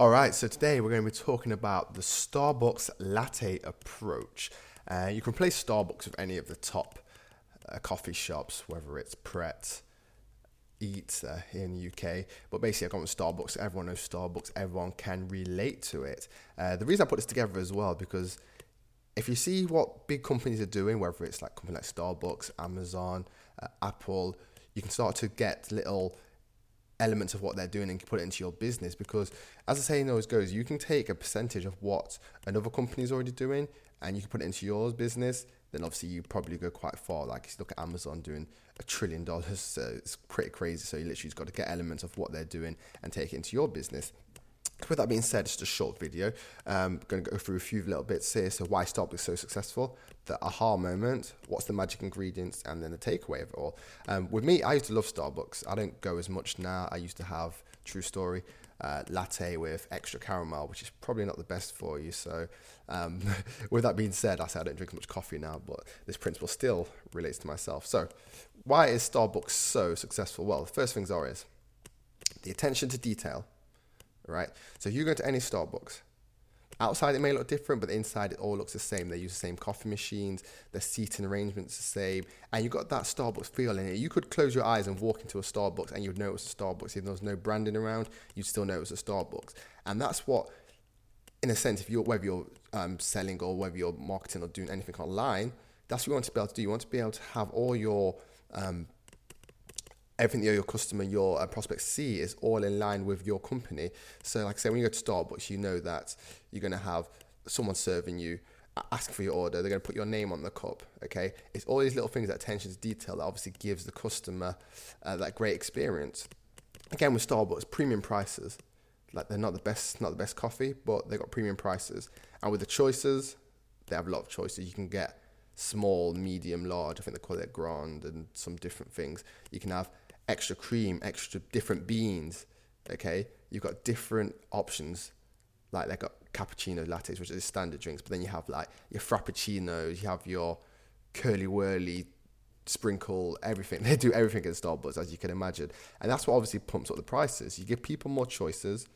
All right, so today we're going to be talking about the Starbucks latte approach. You can replace Starbucks with any of the top coffee shops, whether it's Pret, Eat here in the UK, but basically I've gone with Starbucks. Everyone knows Starbucks, everyone can relate to it. The reason I put this together as well, because if you see what big companies are doing, whether it's like company like Starbucks, Amazon, Apple, you can start to get little elements of what they're doing and put it into your business, because as the saying always goes, you can take a percentage of what another company is already doing and you can put it into your business. Then obviously you probably go quite far. Like if you look at Amazon doing $1 trillion, so it's pretty crazy. So you literally just got to get elements of what they're doing and take it into your business. With that being said, it's just a short video. I'm going to go through a few little bits here. So why Starbucks is so successful, the aha moment, what's the magic ingredients, and then the takeaway of it all. With me, I used to love Starbucks. I don't go as much now. I used to have, true story, latte with extra caramel, which is probably not the best for you. So with that being said, I say I don't drink as much coffee now, but this principle still relates to myself. So why is Starbucks so successful? Well, the first things are is the attention to detail. Right, so if you go to any Starbucks, outside it may look different, but inside it all looks the same. They use the same coffee machines, the seating arrangements the same, and you got that Starbucks feel in it. You could close your eyes and walk into a Starbucks and you'd know it was a Starbucks. Even though there's no branding around, you'd still know it was a Starbucks. And that's what, in a sense, if you're, whether you're selling or whether you're marketing or doing anything online, that's what you want to be able to do. You want to be able to have all your everything that your customer, your prospects see is all in line with your company. So like I say, when you go to Starbucks, you know that you're going to have someone serving you, asking for your order. They're going to put your name on the cup, okay? It's all these little things, that attention to detail, that obviously gives the customer that great experience. Again, with Starbucks, premium prices. Like they're not the best coffee, but they've got premium prices. And with the choices, they have a lot of choices. You can get small, medium, large. I think they call it grand and some different things. You can have extra cream, extra different beans, okay? You've got different options. Like they've got cappuccino lattes, which are standard drinks, but then you have like your frappuccinos, you have your curly whirly, sprinkle, everything. They do everything at Starbucks, as you can imagine. And that's what obviously pumps up the prices. You give people more choices,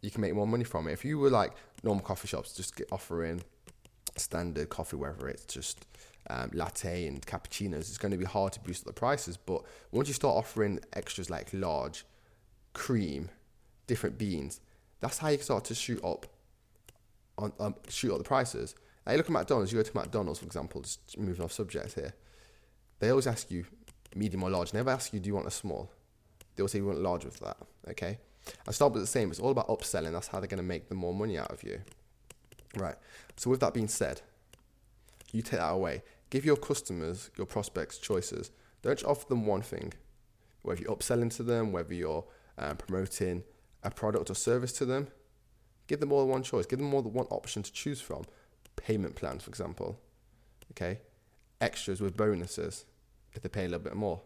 you can make more money from it. If you were like normal coffee shops, just offering standard coffee, whether it's just latte and cappuccinos, it's going to be hard to boost up the prices. But once you start offering extras like large, cream, different beans, that's how you start to shoot up the prices. Now you look at McDonald's. You go to McDonald's, for example, just moving off subject here, they always ask you medium or large. They never ask you, do you want a small? They always say you want large with that, okay? And Starbucks the same. It's all about upselling. That's how they're going to make the more money out of you. Right, so with that being said, you take that away. Give your customers, your prospects, choices. Don't just offer them one thing. Whether you're upselling to them, whether you're promoting a product or service to them, give them more than one choice. Give them more than one option to choose from. Payment plans, for example. Okay, extras with bonuses if they pay a little bit more.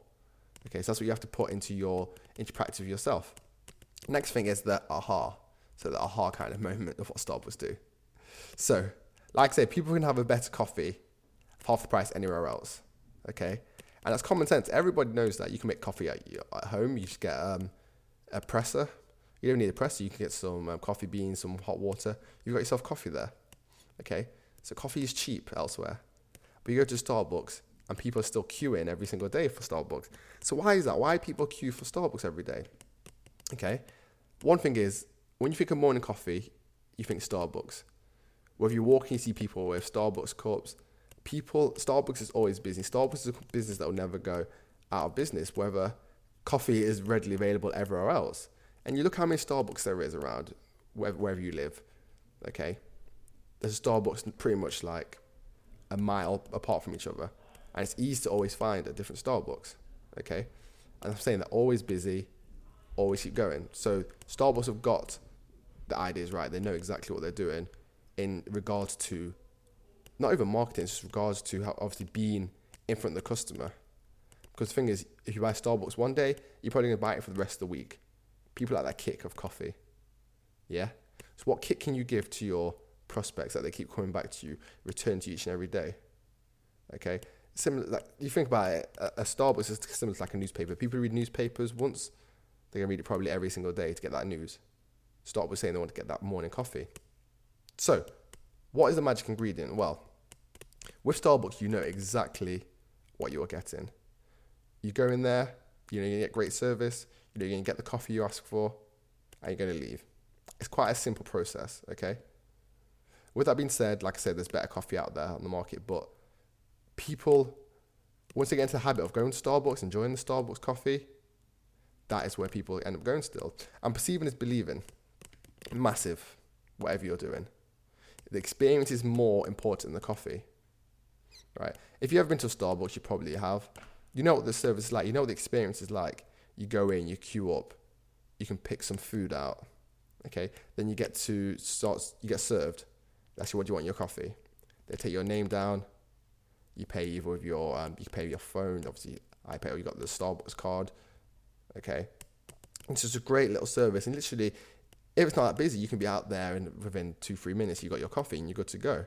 Okay, so that's what you have to put into practice with yourself. Next thing is the aha. So the aha kind of moment of what Starbucks do. So, like I say, people can have a better coffee for half the price anywhere else, okay? And that's common sense. Everybody knows that. You can make coffee at home. You just get a presser. You don't need a presser. You can get some coffee beans, some hot water. You've got yourself coffee there, okay? So coffee is cheap elsewhere. But you go to Starbucks, and people are still queuing every single day for Starbucks. So why is that? Why people queue for Starbucks every day, okay? One thing is, when you think of morning coffee, you think Starbucks. Whether you walk and you see people with Starbucks cups, Starbucks is always busy. Starbucks is a business that will never go out of business, whether coffee is readily available everywhere else. And you look how many Starbucks there is around wherever you live, okay? There's a Starbucks pretty much like a mile apart from each other. And it's easy to always find a different Starbucks, okay? And I'm saying they're always busy, always keep going. So Starbucks have got the ideas right. They know exactly what they're doing. In regards to not even marketing, it's just regards to how obviously being in front of the customer. Because the thing is, if you buy Starbucks one day, you're probably going to buy it for the rest of the week. People like that kick of coffee. Yeah? So what kick can you give to your prospects that they keep coming back to you, return to you each and every day? Okay? Similar, like you think about it, a Starbucks is similar to like a newspaper. People read newspapers once, they're going to read it probably every single day to get that news. Start with saying they want to get that morning coffee. So what is the magic ingredient? Well, with Starbucks, you know exactly what you're getting. You go in there, you know, you're gonna get great service, you know, you're gonna get the coffee you ask for, and you're gonna leave. It's quite a simple process, okay? With that being said, like I said, there's better coffee out there on the market, but people, once they get into the habit of going to Starbucks, enjoying the Starbucks coffee, that is where people end up going still. And perceiving is believing. Massive, whatever you're doing. The experience is more important than the coffee, right? If you've ever been to a Starbucks, you probably have. You know what the service is like. You know what the experience is like. You go in, you queue up, you can pick some food out, okay? Then you get to start, you get served. That's what you want in your coffee. They take your name down. You pay either with your, you pay with your phone. Obviously, iPay, or you got the Starbucks card, okay? It's just a great little service. And literally, if it's not that busy, you can be out there and within 2-3 minutes, you got your coffee and you're good to go.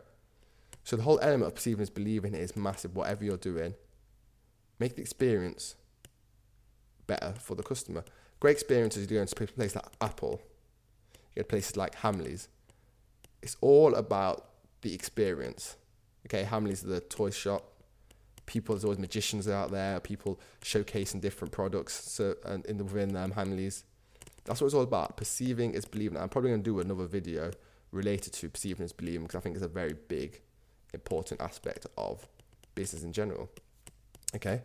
So the whole element of perceiving is believing is massive. Whatever you're doing, make the experience better for the customer. Great experiences you do going to places like Apple, you go places like Hamleys. It's all about the experience. Okay, Hamleys are the toy shop. People, there's always magicians out there. People showcasing different products so, and within Hamleys. That's what it's all about. Perceiving is believing. I'm probably going to do another video related to perceiving is believing because I think it's a very big, important aspect of business in general. Okay?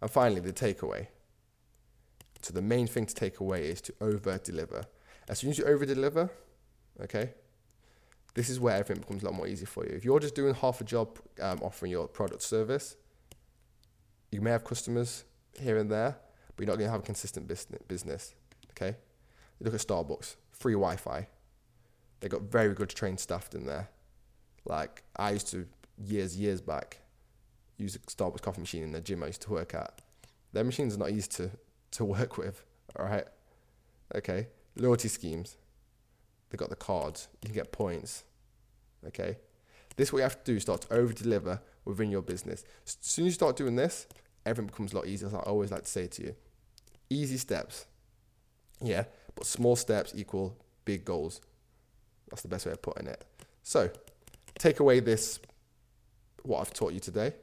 And finally, the takeaway. So the main thing to take away is to over-deliver. As soon as you over-deliver, okay, this is where everything becomes a lot more easy for you. If you're just doing half a job offering your product service, you may have customers here and there, but you're not going to have a consistent business. Okay? Look at Starbucks, free Wi-Fi. They got very good trained staff in there. Like I used to, years back, use a Starbucks coffee machine in the gym I used to work at. Their machines are not easy to work with, all right? Okay, loyalty schemes. They got the cards, you can get points, okay? This is what you have to do, start to over-deliver within your business. As soon as you start doing this, everything becomes a lot easier, as I always like to say to you. Easy steps. Yeah, but small steps equal big goals. That's the best way of putting it. So, take away this, what I've taught you today.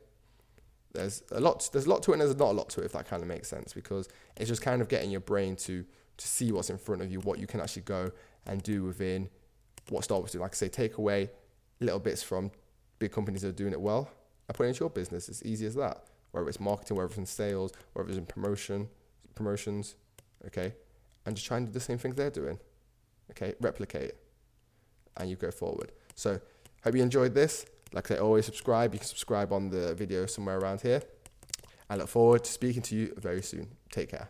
There's a lot to it and there's not a lot to it, if that kind of makes sense, because it's just kind of getting your brain to see what's in front of you, what you can actually go and do within what Starbucks do. Like I say, take away little bits from big companies that are doing it well and put it into your business. It's easy as that. Whether it's marketing, whether it's in sales, whether it's in promotions, okay? And just try and do the same things they're doing, okay? Replicate, and you go forward. So, hope you enjoyed this. Like I say, always subscribe. You can subscribe on the video somewhere around here. I look forward to speaking to you very soon. Take care.